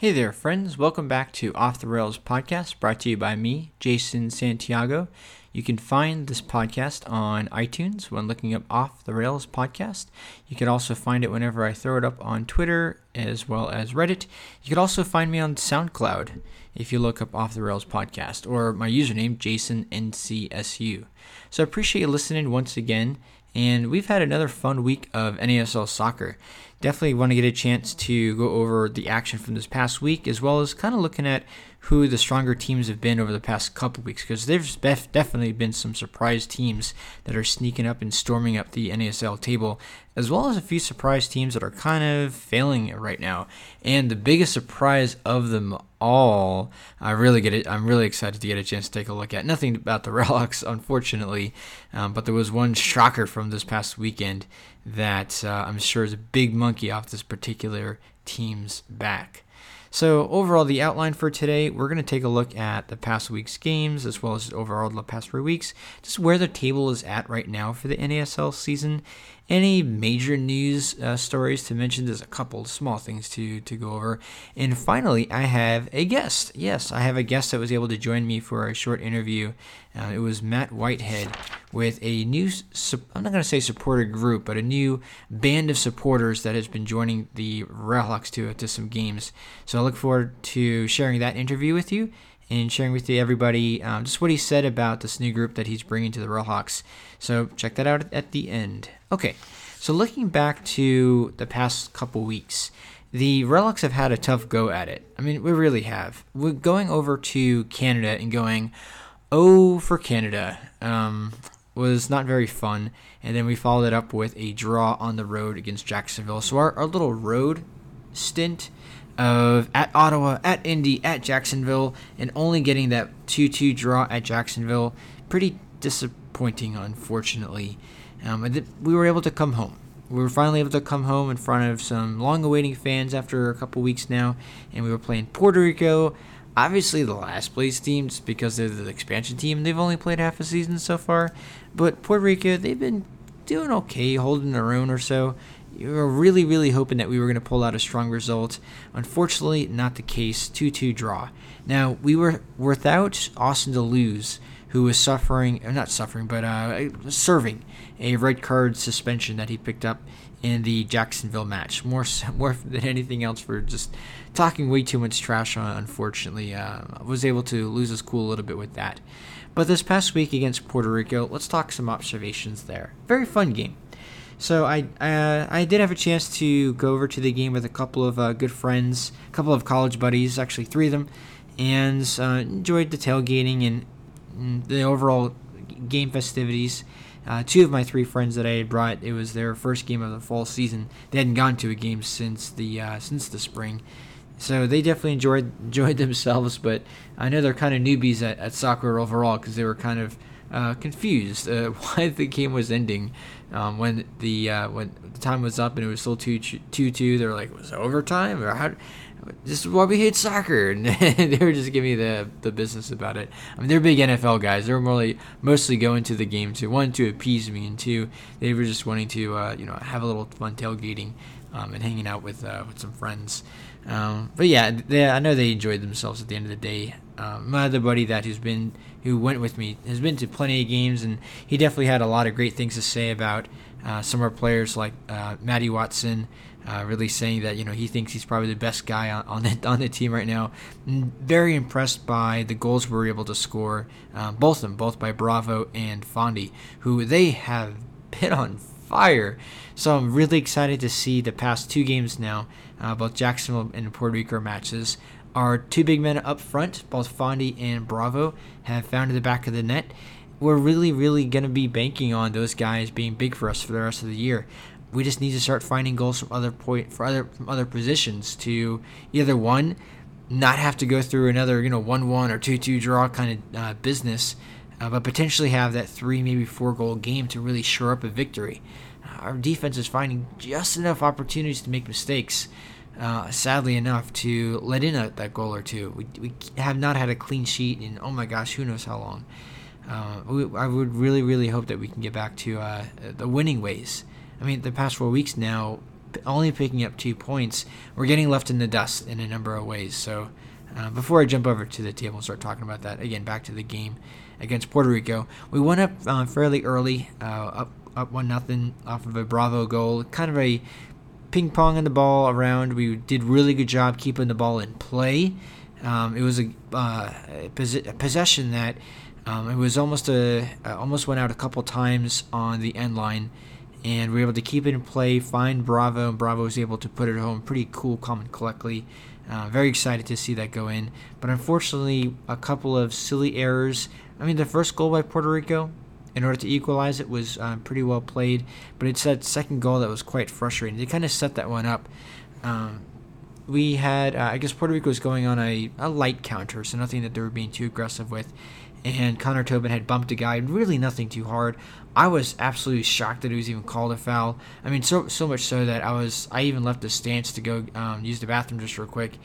Hey there, friends. Welcome back to Off the Rails Podcast, brought to you by me, Jason Santiago. You can find this podcast on iTunes when looking up Off the Rails Podcast. You can also find it whenever I throw it up on Twitter as well as Reddit. You can also find me on SoundCloud if you look up Off the Rails Podcast or my username, JasonNCSU. So I appreciate you listening once again. And we've had another fun week of NASL soccer. Definitely want to get a chance to go over the action from this past week, as well as kind of looking at who the stronger teams have been over the past couple weeks, because there's definitely been some surprise teams that are sneaking up and storming up the NASL table, as well as a few surprise teams that are kind of failing right now. And the biggest surprise of them all, I'm really excited to get a chance to take a look at. Nothing about the Railhawks, unfortunately, but there was one shocker from this past weekend that I'm sure is a big monkey off this particular team's back. So overall, the outline for today, we're going to take a look at the past week's games, as well as overall the past 3 weeks, just where the table is at right now for the NASL season. Any major news stories to mention? There's a couple small things to go over. And finally, I have a guest. Yes, I have a guest that was able to join me for a short interview. It was Matt Whitehead with a new, I'm not going to say supporter group, but a new band of supporters that has been joining the Railhawks to some games. So I look forward to sharing that interview with you and sharing with you everybody just what he said about this new group that he's bringing to the Railhawks. So check that out at the end. Okay, so looking back to the past couple weeks, the Railhawks have had a tough go at it. I mean, we really have. We're going over to Canada and going, oh, for Canada, was not very fun. And then we followed it up with a draw on the road against Jacksonville. So our little road stint of at Ottawa, at Indy, at Jacksonville, and only getting that 2-2 draw at Jacksonville, pretty disappointing, unfortunately. We were able to come home. We were finally able to come home in front of some long-awaiting fans after a couple weeks now, and we were playing Puerto Rico, obviously the last place team, just because they're the expansion team. They've only played half a season so far, but Puerto Rico, they've been doing okay, holding their own or so. We were really, really hoping that we were going to pull out a strong result. Unfortunately, not the case. 2-2 draw. Now, we were without Austin Deleuze, who was serving a red card suspension that he picked up in the Jacksonville match. More than anything else for just talking way too much trash, unfortunately. Was able to lose his cool a little bit with that. But this past week against Puerto Rico, let's talk some observations there. Very fun game. So I did have a chance to go over to the game with a couple of good friends, a couple of college buddies, actually three of them, and enjoyed the tailgating and the overall game festivities. Two of my three friends that I had brought, it was their first game of the fall season. They hadn't gone to a game since the spring, so they definitely enjoyed themselves. But I know they're kind of newbies at soccer overall, because they were kind of confused why the game was ending when the time was up and it was still 2-2. They were like, was it overtime? Or how? This is why we hate soccer. And they were just giving me the business about it. I mean, they're big NFL guys. They were mostly going to the game to, one, to appease me, and two, they were just wanting to have a little fun tailgating and hanging out with some friends. But yeah, I know they enjoyed themselves at the end of the day. My other buddy who went with me has been to plenty of games, and he definitely had a lot of great things to say about some of our players, like Matty Watson, really saying that he thinks he's probably the best guy on the team right now. Very impressed by the goals we were able to score, both of them, both by Bravo and Fondy, who they have been on fire. So I'm really excited to see the past two games now, both Jacksonville and Puerto Rico matches. Our two big men up front, both Fondy and Bravo, have found the back of the net. We're really, really going to be banking on those guys being big for us for the rest of the year. We just need to start finding goals from other positions to either one, not have to go through another 1-1 or 2-2 draw kind of business, but potentially have that 3, maybe 4 goal game to really shore up a victory. Our defense is finding just enough opportunities to make mistakes, sadly enough, to let in that goal or two. We have not had a clean sheet in, oh my gosh, who knows how long. I would really, really hope that we can get back to the winning ways. I mean, the past 4 weeks now, only picking up 2 points, we're getting left in the dust in a number of ways. So before I jump over to the table and start talking about that, again, back to the game against Puerto Rico. We went up fairly early, up 1-0 off of a Bravo goal, kind of a ping-ponging the ball around. We did really good job keeping the ball in play. It was a possession that it was almost went out a couple times on the end line, and we were able to keep it in play, find Bravo, and Bravo was able to put it home pretty cool, calm, and collectly. Very excited to see that go in, but unfortunately, a couple of silly errors. I mean, the first goal by Puerto Rico, in order to equalize it, was pretty well played, but it's that second goal that was quite frustrating. They kind of set that one up. We had, I guess Puerto Rico was going on a light counter, so nothing that they were being too aggressive with, and Connor Tobin had bumped a guy, really nothing too hard. I was absolutely shocked that it was even called a foul. I mean, so much so that I even left the stance to go use the bathroom just real quick.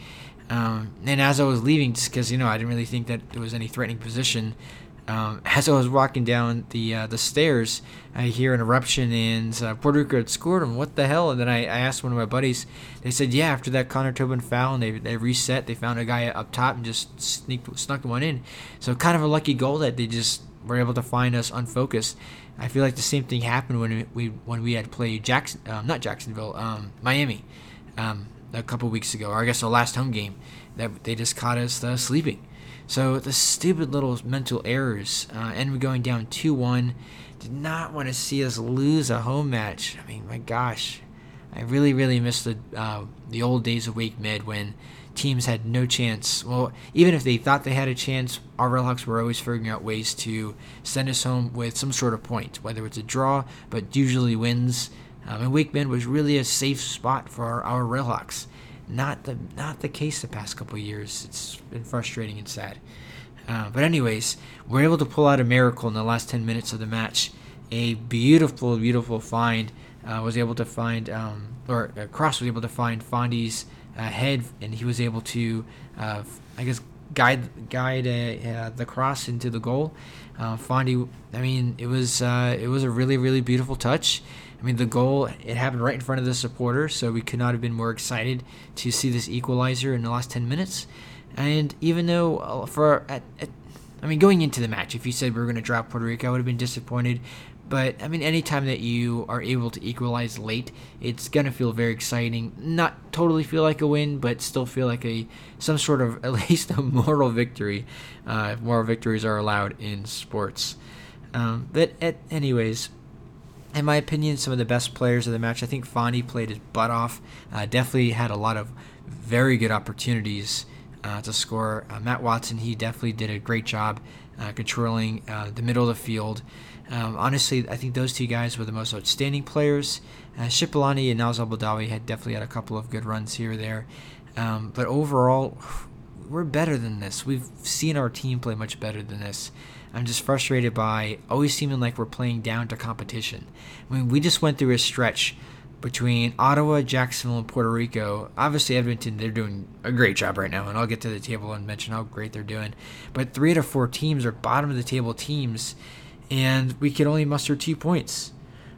And as I was leaving, just because, you know, I didn't really think that it was any threatening position, as I was walking down the stairs, I hear an eruption, and Puerto Rico had scored them. What the hell? And then I asked one of my buddies. They said, yeah, after that Connor Tobin foul, and they reset. They found a guy up top and just snuck one in. So kind of a lucky goal that they just were able to find us unfocused. I feel like the same thing happened when we had played Miami a couple weeks ago, or I guess the last home game, that they just caught us sleeping. So the stupid little mental errors, and going down 2-1, did not want to see us lose a home match. I mean, my gosh, I really, really miss the old days of Wake Med when teams had no chance. Well, even if they thought they had a chance, our Railhawks were always figuring out ways to send us home with some sort of point, whether it's a draw, but usually wins. And Wake Med was really a safe spot for our Railhawks. Not the case the past couple of years. It's been frustrating and sad. But anyways, we're able to pull out a miracle in the last 10 minutes of the match. A beautiful, beautiful find was able to find, or Cross was able to find Fondy's head, and he was able to, guide the cross into the goal. Fondy, I mean, it was a really, really beautiful touch. I mean, the goal, it happened right in front of the supporter, so we could not have been more excited to see this equalizer in the last 10 minutes. And even though, going into the match, if you said we were going to drop Puerto Rico, I would have been disappointed. But, I mean, anytime that you are able to equalize late, it's going to feel very exciting. Not totally feel like a win, but still feel like some sort of, at least a moral victory. Moral victories are allowed in sports. Anyways... In my opinion, some of the best players of the match. I think Fondy played his butt off. Definitely had a lot of very good opportunities to score. Matt Watson, he definitely did a great job controlling the middle of the field. Honestly, I think those two guys were the most outstanding players. Shipalani and Nazal Badawi definitely had a couple of good runs here or there. But overall, we're better than this. We've seen our team play much better than this. I'm just frustrated by always seeming like we're playing down to competition. I mean, we just went through a stretch between Ottawa, Jacksonville, and Puerto Rico. Obviously, Edmonton, they're doing a great job right now, and I'll get to the table and mention how great they're doing. But 3 out of 4 teams are bottom-of-the-table teams, and we can only muster 2 points.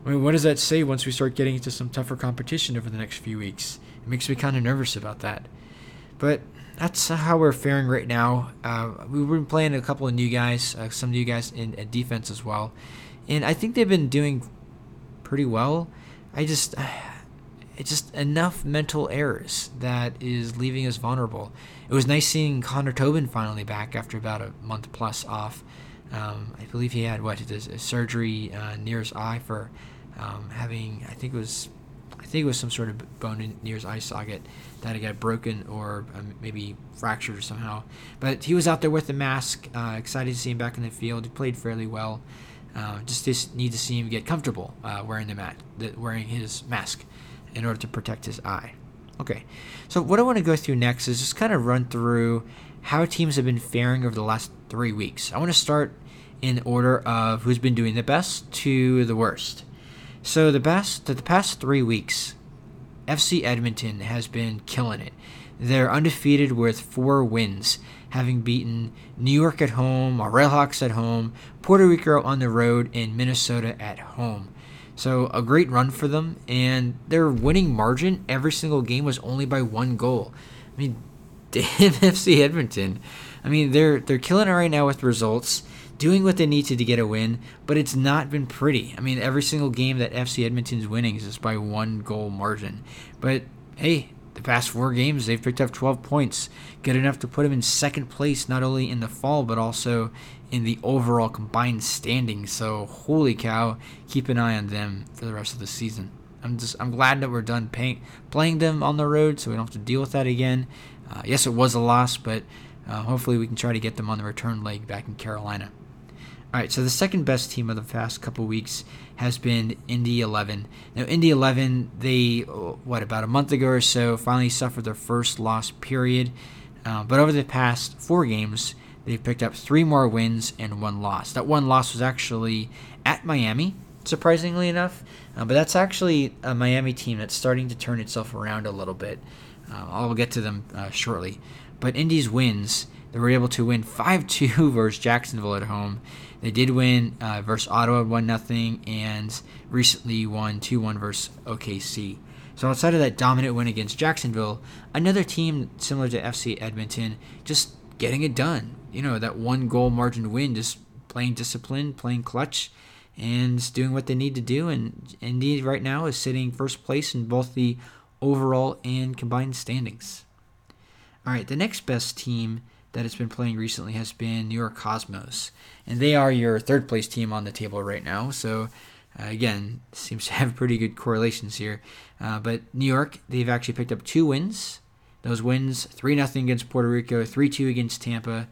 I mean, what does that say once we start getting into some tougher competition over the next few weeks? It makes me kind of nervous about that. But that's how we're faring right now. We've been playing a couple of new guys, some new guys in defense as well. And I think they've been doing pretty well. It's just enough mental errors that is leaving us vulnerable. It was nice seeing Connor Tobin finally back after about a month plus off. I believe he had, surgery near his eye for having, I think it was some sort of bone near his eye socket that had got broken or maybe fractured somehow. But he was out there with the mask, excited to see him back in the field. He played fairly well. Just need to see him get comfortable wearing his mask in order to protect his eye. Okay, so what I want to go through next is just kind of run through how teams have been faring over the last 3 weeks. I want to start in order of who's been doing the best to the worst. So the past 3 weeks, FC Edmonton has been killing it. They're undefeated with 4 wins, having beaten New York at home, our Railhawks at home, Puerto Rico on the road, and Minnesota at home. So a great run for them, and their winning margin every single game was only by one goal. I mean, damn FC Edmonton. I mean, they're killing it right now with results, doing what they need to get a win, but it's not been pretty. I mean, every single game that FC Edmonton's winning is just by one goal margin. But hey, the past four games, they've picked up 12 points, good enough to put them in second place not only in the fall but also in the overall combined standings. So holy cow, keep an eye on them for the rest of the season. I'm glad that we're done playing them on the road, so we don't have to deal with that again. Yes, it was a loss, but hopefully we can try to get them on the return leg back in Carolina. All right, so the second best team of the past couple weeks has been Indy 11. Now, Indy 11, they, about a month ago or so, finally suffered their first loss period. But over the past four games, they've picked up three more wins and one loss. That one loss was actually at Miami, surprisingly enough. But that's actually a Miami team that's starting to turn itself around a little bit. I'll get to them shortly. But Indy's wins, they were able to win 5-2 versus Jacksonville at home. They did win versus Ottawa 1-0 and recently won 2-1 versus OKC. So outside of that dominant win against Jacksonville, another team similar to FC Edmonton just getting it done. You know, that one goal margin win, just playing discipline, playing clutch, and doing what they need to do. And Indy right now is sitting first place in both the overall and combined standings. All right, the next best team that it's been playing recently has been New York Cosmos, and they are your third place team on the table right now. So again, seems to have pretty good correlations here. But New York, they've actually picked up two wins. Those wins, 3-0 against Puerto Rico, 3-2 against Tampa.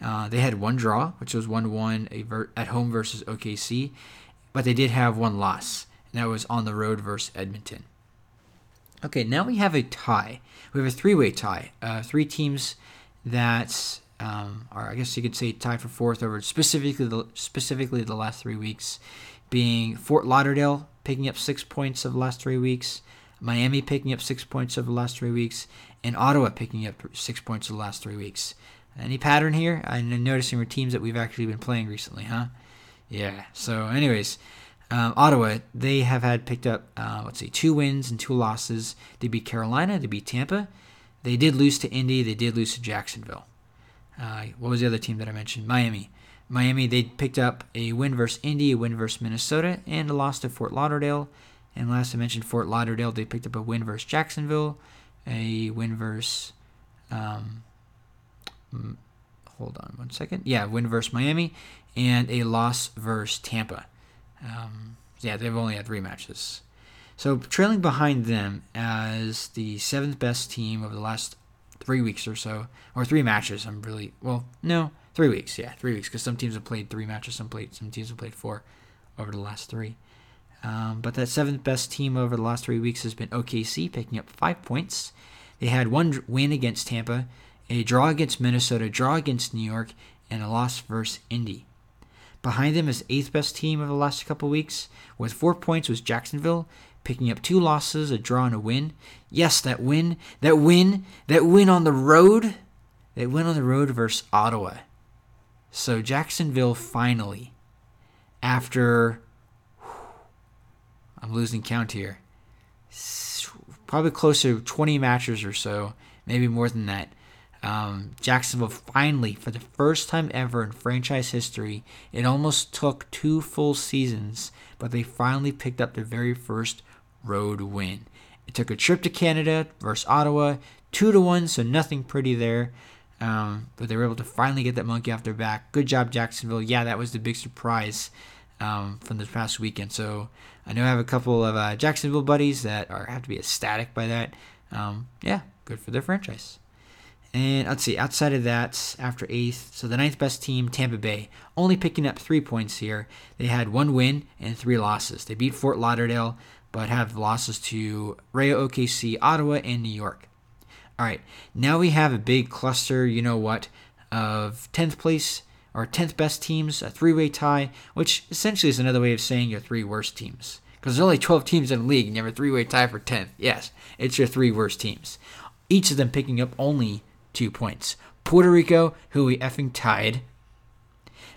They had one draw, which was 1-1 at home versus OKC, but they did have one loss, and that was on the road versus Edmonton. Okay, now we have a tie. We have a three-way tie. Three teams that are, I guess you could say, tied for fourth over specifically the last 3 weeks, being Fort Lauderdale picking up 6 points of the last 3 weeks, Miami picking up 6 points of the last 3 weeks, and Ottawa picking up 6 points of the last 3 weeks. Any pattern here? I'm noticing we're teams that we've actually been playing recently, huh? Yeah. So anyways, Ottawa, they have picked up, 2 wins and 2 losses. They beat Carolina, they beat Tampa. They did lose to Indy. They did lose to Jacksonville. What was the other team that I mentioned? Miami. Miami, they picked up a win versus Indy, a win versus Minnesota, and a loss to Fort Lauderdale. And last I mentioned Fort Lauderdale, they picked up a win versus Jacksonville, a win versus... hold on one second. Yeah, win versus Miami, and a loss versus Tampa. They've only had 3 matches. So trailing behind them as the 7th best team over the last 3 weeks or so, or 3 matches, 3 weeks, 3 weeks, because some teams have played 3 matches, some teams have played 4 over the last 3. But that 7th best team over the last 3 weeks has been OKC, picking up 5 points. They had one win against Tampa, a draw against Minnesota, a draw against New York, and a loss versus Indy. Behind them is 8th best team over the last couple weeks, with 4 points was Jacksonville, picking up 2 losses, a draw, and a win. Yes, that win on the road. That win on the road versus Ottawa. So Jacksonville finally, after, I'm losing count here, probably closer to 20 matches or so, maybe more than that, Jacksonville finally, for the first time ever in franchise history, it almost took 2 full seasons, but they finally picked up their very first road win. It took a trip to Canada versus Ottawa, 2-1, so nothing pretty there. But they were able to finally get that monkey off their back. Good job, Jacksonville. Yeah, that was the big surprise from this past weekend. So I know I have a couple of Jacksonville buddies that have to be ecstatic by that. Good for their franchise. And let's see, outside of that, after 8th, so the 9th best team, Tampa Bay, only picking up 3 points here. They had 1 win and 3 losses. They beat Fort Lauderdale, but have losses to Rayo OKC, Ottawa, and New York. All right, now we have a big cluster, of 10th place, or 10th best teams, a 3-way tie, which essentially is another way of saying your 3 worst teams. Because there's only 12 teams in the league, and you have a 3-way tie for 10th. Yes, it's your 3 worst teams. Each of them picking up only 2 points. Puerto Rico, who we effing tied.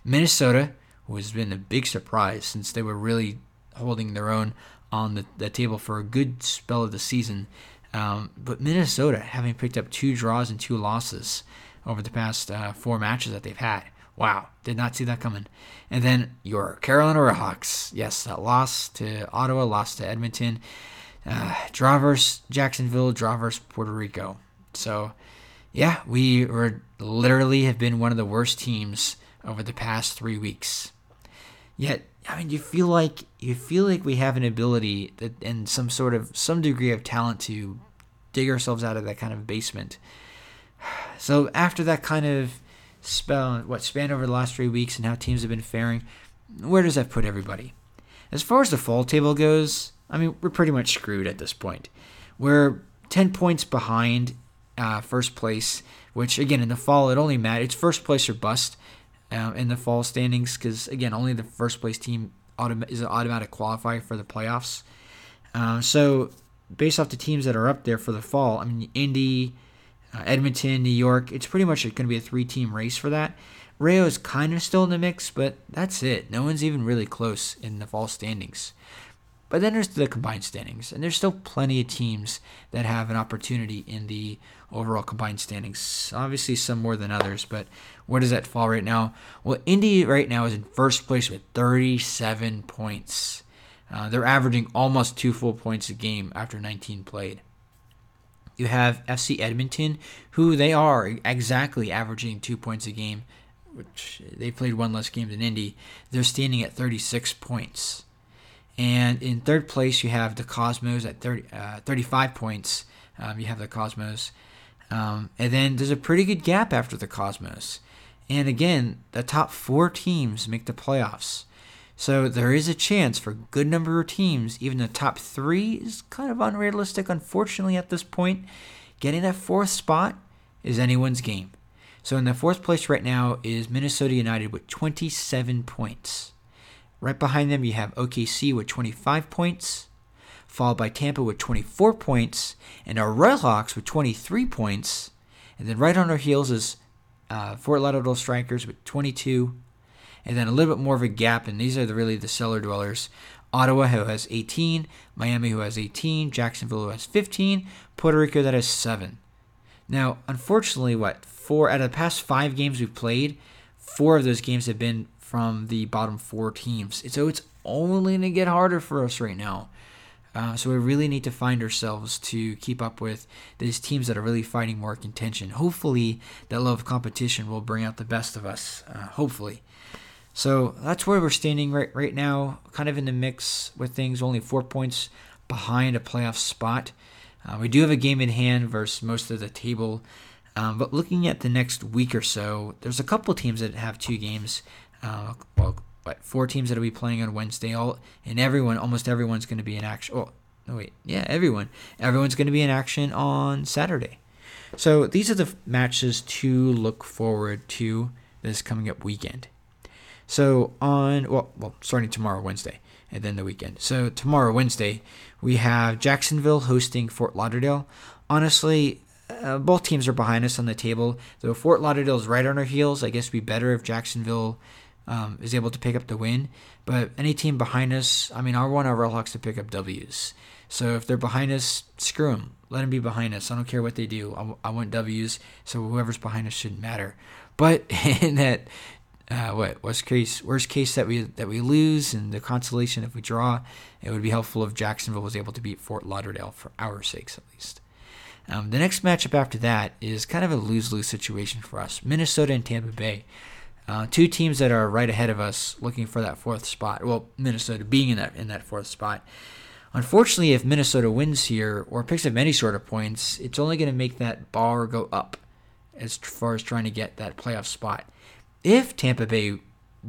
Minnesota, who has been a big surprise since they were really holding their own on the table for a good spell of the season. But Minnesota, having picked up 2 draws and 2 losses over the past 4 matches that they've had. Wow, did not see that coming. And then your Carolina Railhawks. Yes, that loss to Ottawa, loss to Edmonton. Draw versus Jacksonville, draw versus Puerto Rico. So, yeah, we were literally have been one of the worst teams over the past 3 weeks. Yet, I mean, you feel like we have an ability that, and some degree of talent to dig ourselves out of that kind of basement. So after that kind of span over the last 3 weeks and how teams have been faring, where does that put everybody? As far as the fall table goes, I mean, we're pretty much screwed at this point. We're 10 points behind first place, which, again, in the fall, it only matters. It's first place or bust in the fall standings because, again, only the first place team is an automatic qualifier for the playoffs. So based off the teams that are up there for the fall, I mean, Indy, Edmonton, New York, it's pretty much going to be a 3-team race for that. Rayo is kind of still in the mix, but that's it. No one's even really close in the fall standings. But then there's the combined standings, and there's still plenty of teams that have an opportunity in the overall combined standings. Obviously, some more than others, but where does that fall right now? Well, Indy right now is in first place with 37 points. They're averaging almost 2 full points a game after 19 played. You have FC Edmonton, who they are exactly averaging 2 points a game, which they played 1 less game than Indy. They're standing at 36 points. And in third place, you have the Cosmos at 35 points. You have the Cosmos. And then there's a pretty good gap after the Cosmos. And again, the top 4 teams make the playoffs. So there is a chance for a good number of teams. Even the top 3 is kind of unrealistic, unfortunately, at this point. Getting that 4th spot is anyone's game. So in the 4th place right now is Minnesota United with 27 points. Right behind them, you have OKC with 25 points, followed by Tampa with 24 points, and our Railhawks with 23 points. And then right on our heels is Fort Lauderdale Strikers with 22. And then a little bit more of a gap, and these are really the cellar dwellers. Ottawa, who has 18, Miami, who has 18, Jacksonville, who has 15, Puerto Rico, that has 7. Now, unfortunately, 4 out of the past 5 games we've played, 4 of those games have been from the bottom 4 teams. So it's only going to get harder for us right now. So we really need to find ourselves to keep up with these teams that are really fighting more contention. Hopefully, that love of competition will bring out the best of us. Hopefully. So that's where we're standing right now, kind of in the mix with things, only 4 points behind a playoff spot. We do have a game in hand versus most of the table. But looking at the next week or so, there's a couple teams that have 2 games. 4 teams that will be playing on Wednesday. Almost everyone's going to be in action. Everyone's going to be in action on Saturday. So these are the matches to look forward to this coming up weekend. So starting tomorrow, Wednesday, and then the weekend. So tomorrow, Wednesday, we have Jacksonville hosting Fort Lauderdale. Honestly, both teams are behind us on the table. Though Fort Lauderdale is right on our heels, I guess it'd be better if Jacksonville is able to pick up the win. But any team behind us, I mean, I want our Railhawks to pick up W's. So if they're behind us, screw them. Let them be behind us. I don't care what they do. I want W's, so whoever's behind us shouldn't matter. But in that... worst case that we lose and the consolation if we draw, it would be helpful if Jacksonville was able to beat Fort Lauderdale for our sakes at least. The next matchup after that is kind of a lose-lose situation for us. Minnesota and Tampa Bay, 2 teams that are right ahead of us, looking for that 4th spot. Well, Minnesota being in that 4th spot. Unfortunately, if Minnesota wins here or picks up any sort of points, it's only going to make that bar go up as far as trying to get that playoff spot. If Tampa Bay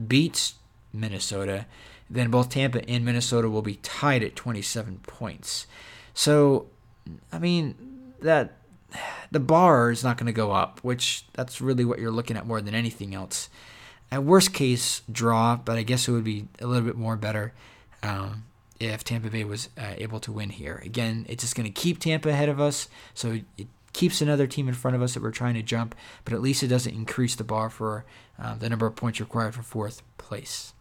beats Minnesota, then both Tampa and Minnesota will be tied at 27 points. So, I mean, that the bar is not going to go up, which that's really what you're looking at more than anything else. At worst case, draw, but I guess it would be a little bit more better if Tampa Bay was able to win here. Again, it's just going to keep Tampa ahead of us, so it keeps another team in front of us that we're trying to jump, but at least it doesn't increase the bar for the number of points required for 4th place.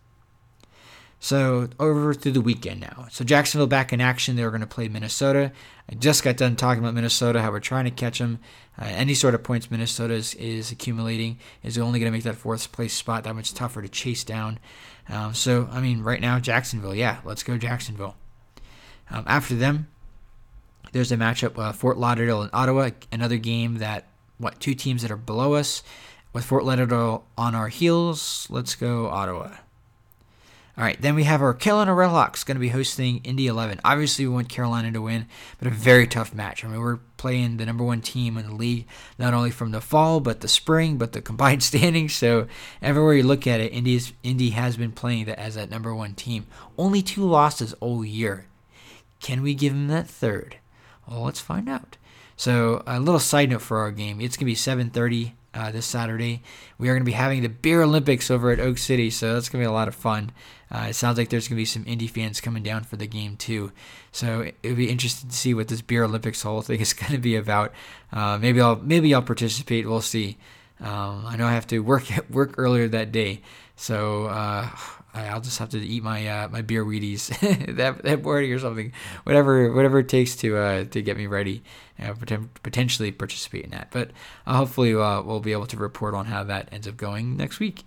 So over to the weekend now. So Jacksonville back in action. They were going to play Minnesota. I just got done talking about Minnesota, how we're trying to catch them. Any sort of points Minnesota is accumulating is only going to make that fourth place spot that much tougher to chase down. So, I mean, right now, Jacksonville, yeah, let's go Jacksonville. After them, there's a matchup, Fort Lauderdale and Ottawa, another game that, two teams that are below us. With Fort Lauderdale on our heels, let's go Ottawa. All right, then we have our Carolina Railhawks going to be hosting Indy 11. Obviously, we want Carolina to win, but a very tough match. I mean, we're playing the number one team in the league, not only from the fall, but the spring, but the combined standings. So everywhere you look at it, Indy has been playing as that number one team. Only two losses all year. Can we give them that third? Well, let's find out. So a little side note for our game. It's going to be 7:30. This Saturday. We are going to be having the Beer Olympics over at Oak City, so that's going to be a lot of fun. It sounds like there's going to be some Indy fans coming down for the game too. So it'll be interesting to see what this Beer Olympics whole thing is going to be about. Maybe I'll participate. We'll see. I know I have to work earlier that day, so I'll just have to eat my my beer Wheaties that morning or something, whatever it takes to get me ready and potentially participate in that. But hopefully we'll be able to report on how that ends up going next week.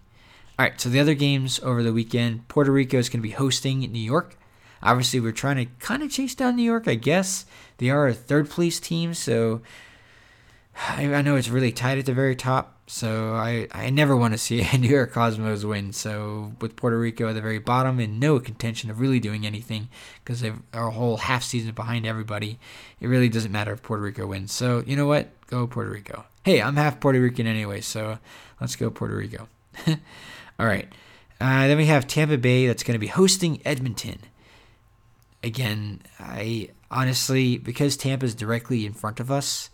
All right, so the other games over the weekend, Puerto Rico is going to be hosting New York. Obviously, we're trying to kind of chase down New York, I guess. They are a third place team, so I know it's really tight at the very top. So I never want to see a New York Cosmos win. So with Puerto Rico at the very bottom and no contention of really doing anything because they are a whole half season behind everybody, it really doesn't matter if Puerto Rico wins. So you know what? Go Puerto Rico. Hey, I'm half Puerto Rican anyway, so let's go Puerto Rico. All right. Then we have Tampa Bay that's going to be hosting Edmonton. Again, I honestly, because Tampa's directly in front of us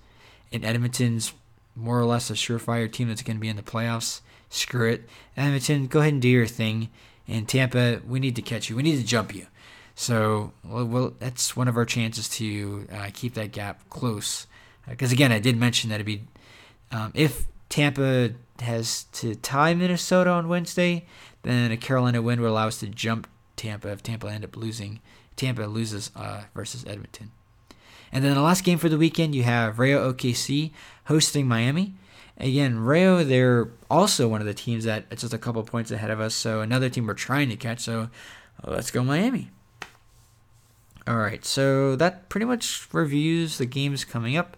and Edmonton's more or less a surefire team that's going to be in the playoffs. Screw it. Edmonton, go ahead and do your thing. And Tampa, we need to catch you. We need to jump you. So well, that's one of our chances to keep that gap close. Because, again, I did mention that it'd be if Tampa has to tie Minnesota on Wednesday, then a Carolina win would allow us to jump Tampa if Tampa end up losing. Tampa loses versus Edmonton. And then the last game for the weekend, you have Rayo OKC hosting Miami. Again, Rayo, they're also one of the teams that it's just a couple points ahead of us. So another team we're trying to catch. So let's go Miami. All right, so that pretty much reviews the games coming up.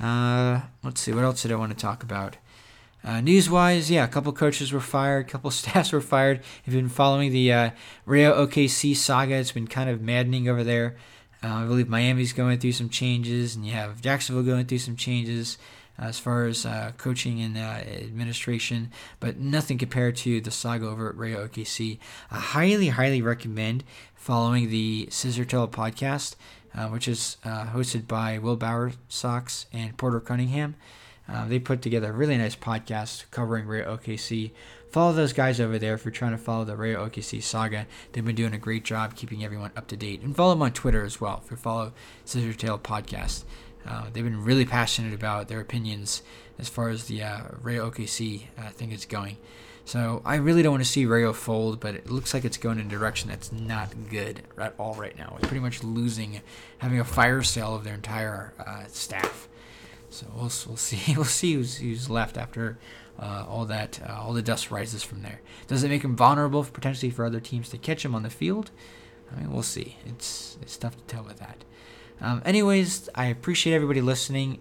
Let's see, what else did I want to talk about? News-wise, yeah, a couple coaches were fired, a couple staffs were fired. If you've been following the Rayo OKC saga, it's been kind of maddening over there. I believe Miami's going through some changes, and you have Jacksonville going through some changes as far as coaching and administration, but nothing compared to the saga over at Rayo OKC. I highly, highly recommend following the Scissor Tail podcast, which is hosted by Will Bauer Socks and Porter Cunningham. They put together a really nice podcast covering Rayo OKC. Follow those guys over there if you're trying to follow the Rayo OKC saga. They've been doing a great job keeping everyone up to date. And follow them on Twitter as well if you follow Scissor Tail Podcast. They've been really passionate about their opinions as far as the Rayo OKC thing is going. So I really don't want to see Rayo fold, but it looks like it's going in a direction that's not good at all right now. It's pretty much losing, having a fire sale of their entire staff. So we'll see. We'll see who's left after all that. All the dust rises from there. Does it make him vulnerable potentially for other teams to catch him on the field? I mean, we'll see. It's tough to tell with that. Anyways, I appreciate everybody listening.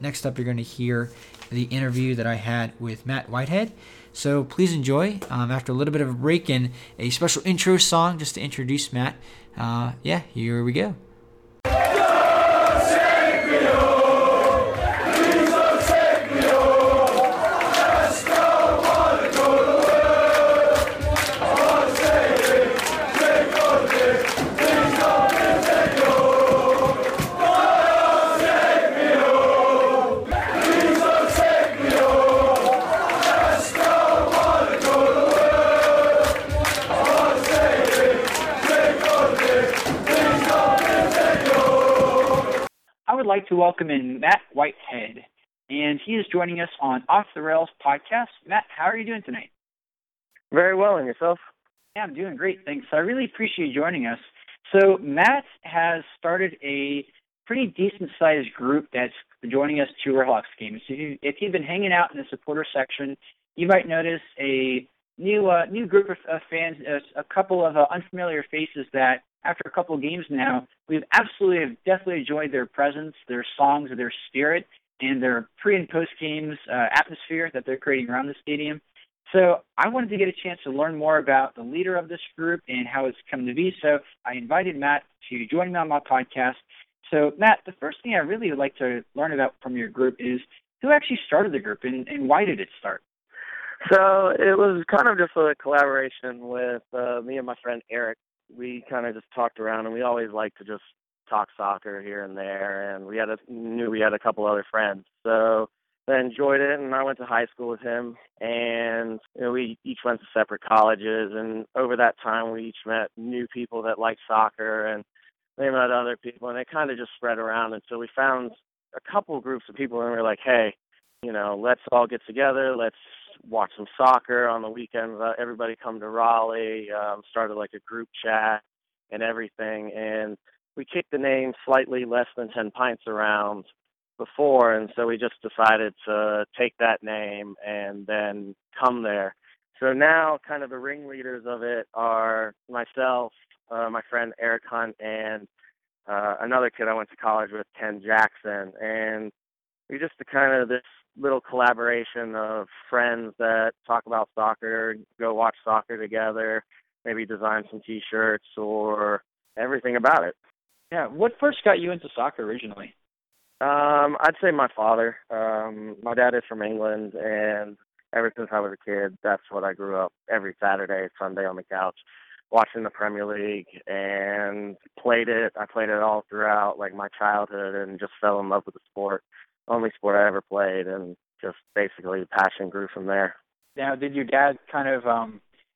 Next up, you're going to hear the interview that I had with Matt Whitehead. So please enjoy. After a little bit of a break and a special intro song just to introduce Matt. Yeah, here we go. To welcome in Matt Whitehead, and he is joining us on Off the Rails Podcast. Matt, how are you doing tonight? Very well, and yourself? Yeah, I'm doing great, thanks. I really appreciate you joining us. So Matt has started a pretty decent-sized group that's joining us to Railhawks games. So if you've been hanging out in the supporter section, you might notice a new group of fans, a couple of unfamiliar faces that, after a couple of games now, we've definitely enjoyed their presence, their songs, their spirit, and their pre- and post-games atmosphere that they're creating around the stadium. So I wanted to get a chance to learn more about the leader of this group and how it's come to be, so I invited Matt to join me on my podcast. So, Matt, the first thing I really would like to learn about from your group is who actually started the group and why did it start? So it was kind of just a collaboration with me and my friend Eric. We kind of just talked around, and we always like to just talk soccer here and there, and we had a couple other friends. So I enjoyed it, and I went to high school with him, and we each went to separate colleges, and over that time we each met new people that liked soccer, and they met other people, and it kind of just spread around until we found a couple groups of people, and we were like, hey, let's all get together, let's watch some soccer on the weekends. Everybody come to Raleigh, started like a group chat and everything. And we kicked the name Slightly Less Than 10 Pints around before. And so we just decided to take that name and then come there. So now kind of the ringleaders of it are myself, my friend Eric Hunt, and another kid I went to college with, Ken Jackson. And we just kind of this little collaboration of friends that talk about soccer, go watch soccer together, maybe design some T-shirts or everything about it. Yeah. What first got you into soccer originally? I'd say my father. My dad is from England, and ever since I was a kid, that's what I grew up every Saturday, Sunday on the couch, watching the Premier League, and played it. I played it all throughout like my childhood and just fell in love with the sport. Only sport I ever played, and just basically passion grew from there. Now, did your dad kind of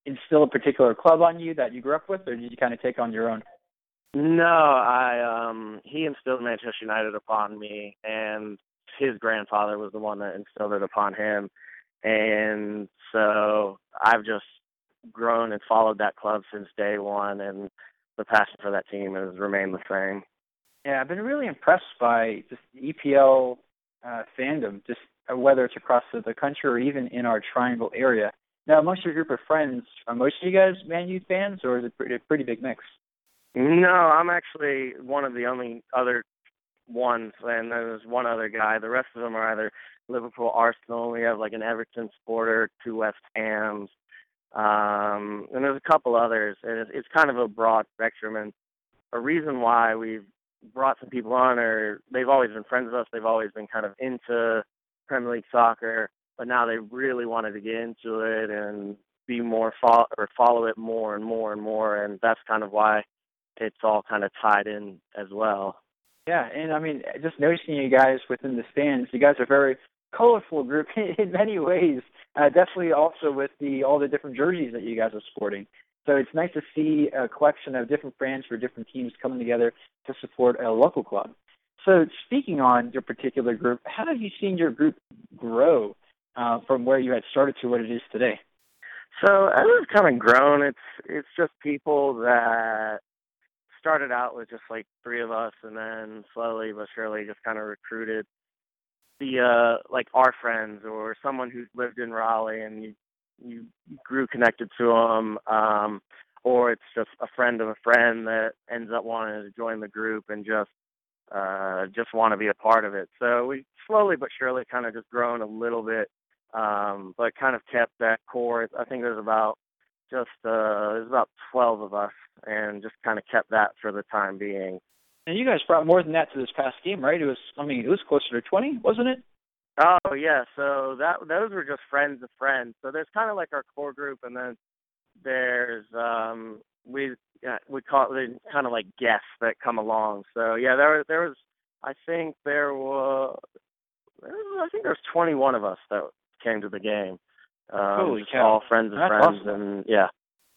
instill a particular club on you that you grew up with, or did you kind of take on your own? No, he instilled Manchester United upon me, and his grandfather was the one that instilled it upon him. And so I've just grown and followed that club since day one, and the passion for that team has remained the same. Yeah, I've been really impressed by just the EPL fandom, just whether it's across the country or even in our triangle area. Now, amongst your group of friends, are most of you guys Man U fans, or is it a pretty big mix? No, I'm actually one of the only other ones, and there's one other guy. The rest of them are either Liverpool, Arsenal. We have like an Everton supporter, two West Hams, and there's a couple others. And it's kind of a broad spectrum, and a reason why we've brought some people on, or they've always been friends with us, they've always been kind of into Premier League soccer, but now they really wanted to get into it and be more follow it more and more and more, and that's kind of why it's all kind of tied in as well. Yeah, and I mean, just noticing you guys within the stands, you guys are a very colorful group in many ways, definitely also with all the different jerseys that you guys are sporting. So it's nice to see a collection of different brands for different teams coming together to support a local club. So speaking on your particular group, how have you seen your group grow from where you had started to what it is today? So as it's kind of grown, it's just people that started out with just like three of us, and then slowly but surely just kind of recruited like our friends or someone who lived in Raleigh, and you grew connected to them, or it's just a friend of a friend that ends up wanting to join the group and just want to be a part of it. So we slowly but surely kind of just grown a little bit, but kind of kept that core. I think there's about 12 of us, and just kind of kept that for the time being. And you guys brought more than that to this past game, right? It was closer to 20, wasn't it? Oh, yeah, so those were just friends of friends. So there's kind of like our core group, and then there's we call it kind of like guests that come along. So, yeah, there was 21 of us that came to the game. Holy cow. All friends of That's friends. Awesome. And yeah.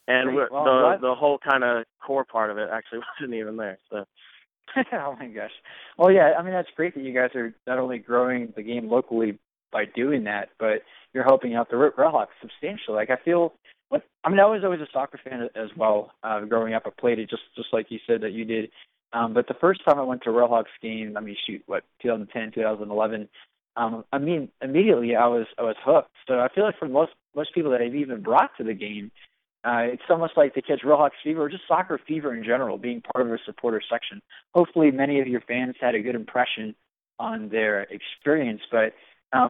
And the whole kind of core part of it actually wasn't even there, so. Oh, my gosh. Well, yeah, I mean, that's great that you guys are not only growing the game locally by doing that, but you're helping out the Railhawks substantially. Like, I feel I mean, I was always a soccer fan as well. Growing up, I played it just like you said that you did. But the first time I went to a Railhawks game, 2010, 2011. Immediately I was hooked. So I feel like for most people that I've even brought to the game, it's almost like they catch Railhawks fever or just soccer fever in general, being part of a supporter section. Hopefully many of your fans had a good impression on their experience. But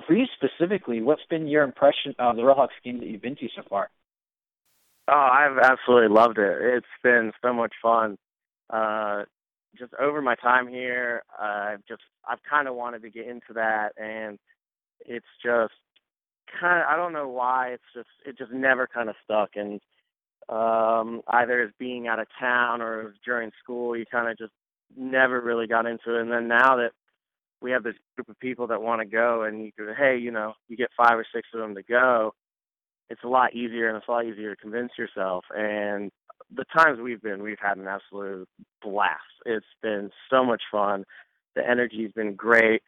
for you specifically, what's been your impression of the Railhawks game that you've been to so far? Oh, I've absolutely loved it. It's been so much fun. Just over my time here, I've kind of wanted to get into that, and it's just kind of, I don't know why, it just never kind of stuck. And either as being out of town or during school, you kind of just never really got into it. And then now that we have this group of people that want to go, and you get 5 or 6 of them to go, it's a lot easier, and it's a lot easier to convince yourself. And the times we've had an absolute blast. It's been so much fun. The energy's been great.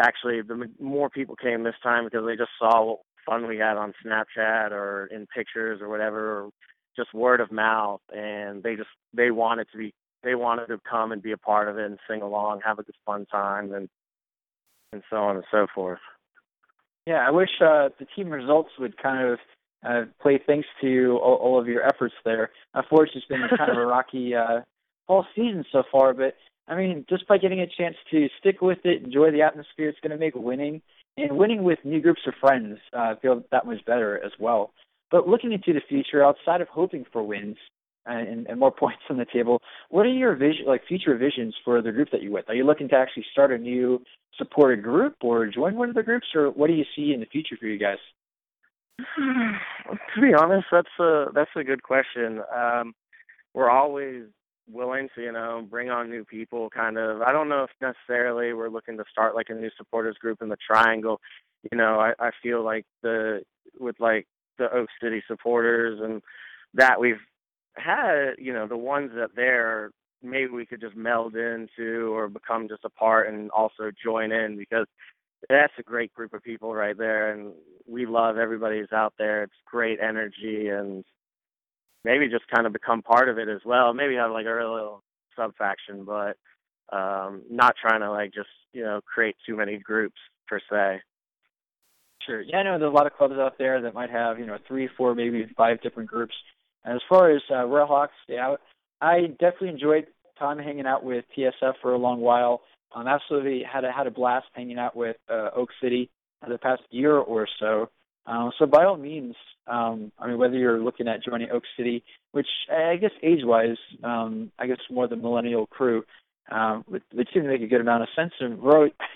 Actually, the more people came this time because they just saw what fun we had on Snapchat or in pictures or whatever, or just word of mouth, and they wanted to come and be a part of it and sing along, have a good fun time, and so on and so forth. Yeah, I wish the team results would kind of play thanks to all of your efforts there. Unfortunately, it's been kind of a rocky whole season so far, but I mean, just by getting a chance to stick with it, enjoy the atmosphere, it's going to make winning with new groups of friends feel that much better as well. But looking into the future, outside of hoping for wins and more points on the table, what are your future visions for the group that you're with? Are you looking to actually start a new supported group or join one of the groups, or what do you see in the future for you guys? To be honest, that's a good question. We're always willing to, bring on new people, kind of. I don't know if necessarily we're looking to start like a new supporters group in the triangle. I feel like the Oak City supporters and that we've had, the ones that there, maybe we could just meld into or become just a part and also join in, because that's a great group of people right there, and we love everybody's out there. It's great energy, and maybe just kind of become part of it as well. Maybe have like a little sub-faction, but not trying to create too many groups per se. Sure. Yeah, I know there's a lot of clubs out there that might have, 3, 4, maybe 5 different groups. And as far as Railhawks, yeah, I definitely enjoyed time hanging out with PSF for a long while. Absolutely had a blast hanging out with Oak City the past year or so. So by all means, whether you're looking at joining Oak City, which I guess age-wise, more the millennial crew, would seem to make a good amount of sense. And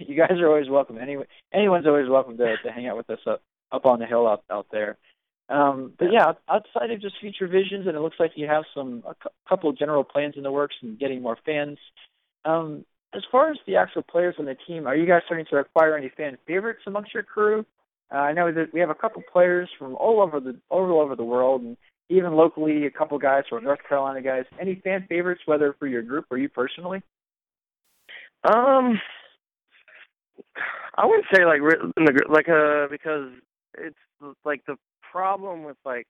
you guys are always welcome. Anyone's always welcome to hang out with us up on the hill out there. But yeah, outside of just future visions, and it looks like you have a couple general plans in the works and getting more fans. As far as the actual players on the team, are you guys starting to acquire any fan favorites amongst your crew? I know that we have a couple players from all over the world, and even locally, a couple guys from North Carolina guys. Any fan favorites, whether for your group or you personally? I wouldn't say because it's like the problem with like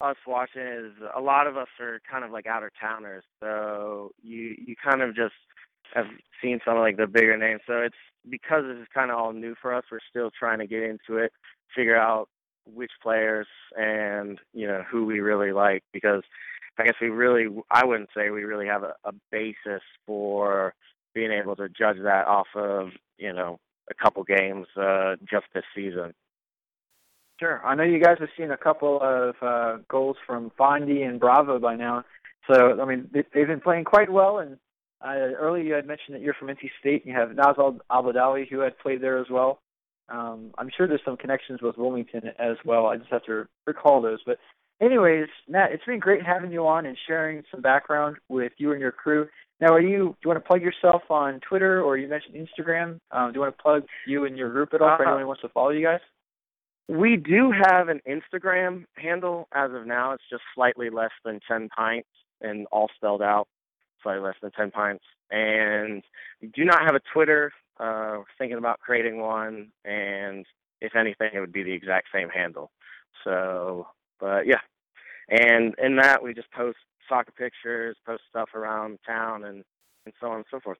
us watching is a lot of us are kind of like outer towners, so you kind of just have seen some of like the bigger names. So it's because this is kind of all new for us. We're still trying to get into it, figure out which players and who we really like. Because I guess I wouldn't say we really have a basis for being able to judge that off of a couple games just this season. Sure. I know you guys have seen a couple of goals from Fondy and Bravo by now. So, I mean, they've been playing quite well. And earlier you had mentioned that you're from NC State, and you have Nazal Badawi, who had played there as well. I'm sure there's some connections with Wilmington as well. I just have to recall those. But anyways, Matt, it's been great having you on and sharing some background with you and your crew. Now, do you want to plug yourself on Twitter, or you mentioned Instagram? Do you want to plug you and your group at all for anyone who wants to follow you guys? We do have an Instagram handle as of now. It's just Slightly Less Than 10 Pints, and all spelled out, Slightly Less Than 10 Pints. And we do not have a Twitter. We're thinking about creating one, and if anything, it would be the exact same handle. So But yeah, and in that we just post soccer pictures, post stuff around town, and so on and so forth.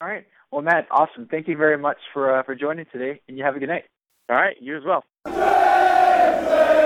All right. Well, Matt, awesome. Thank you very much for joining today, and you have a good night. All right. You as well.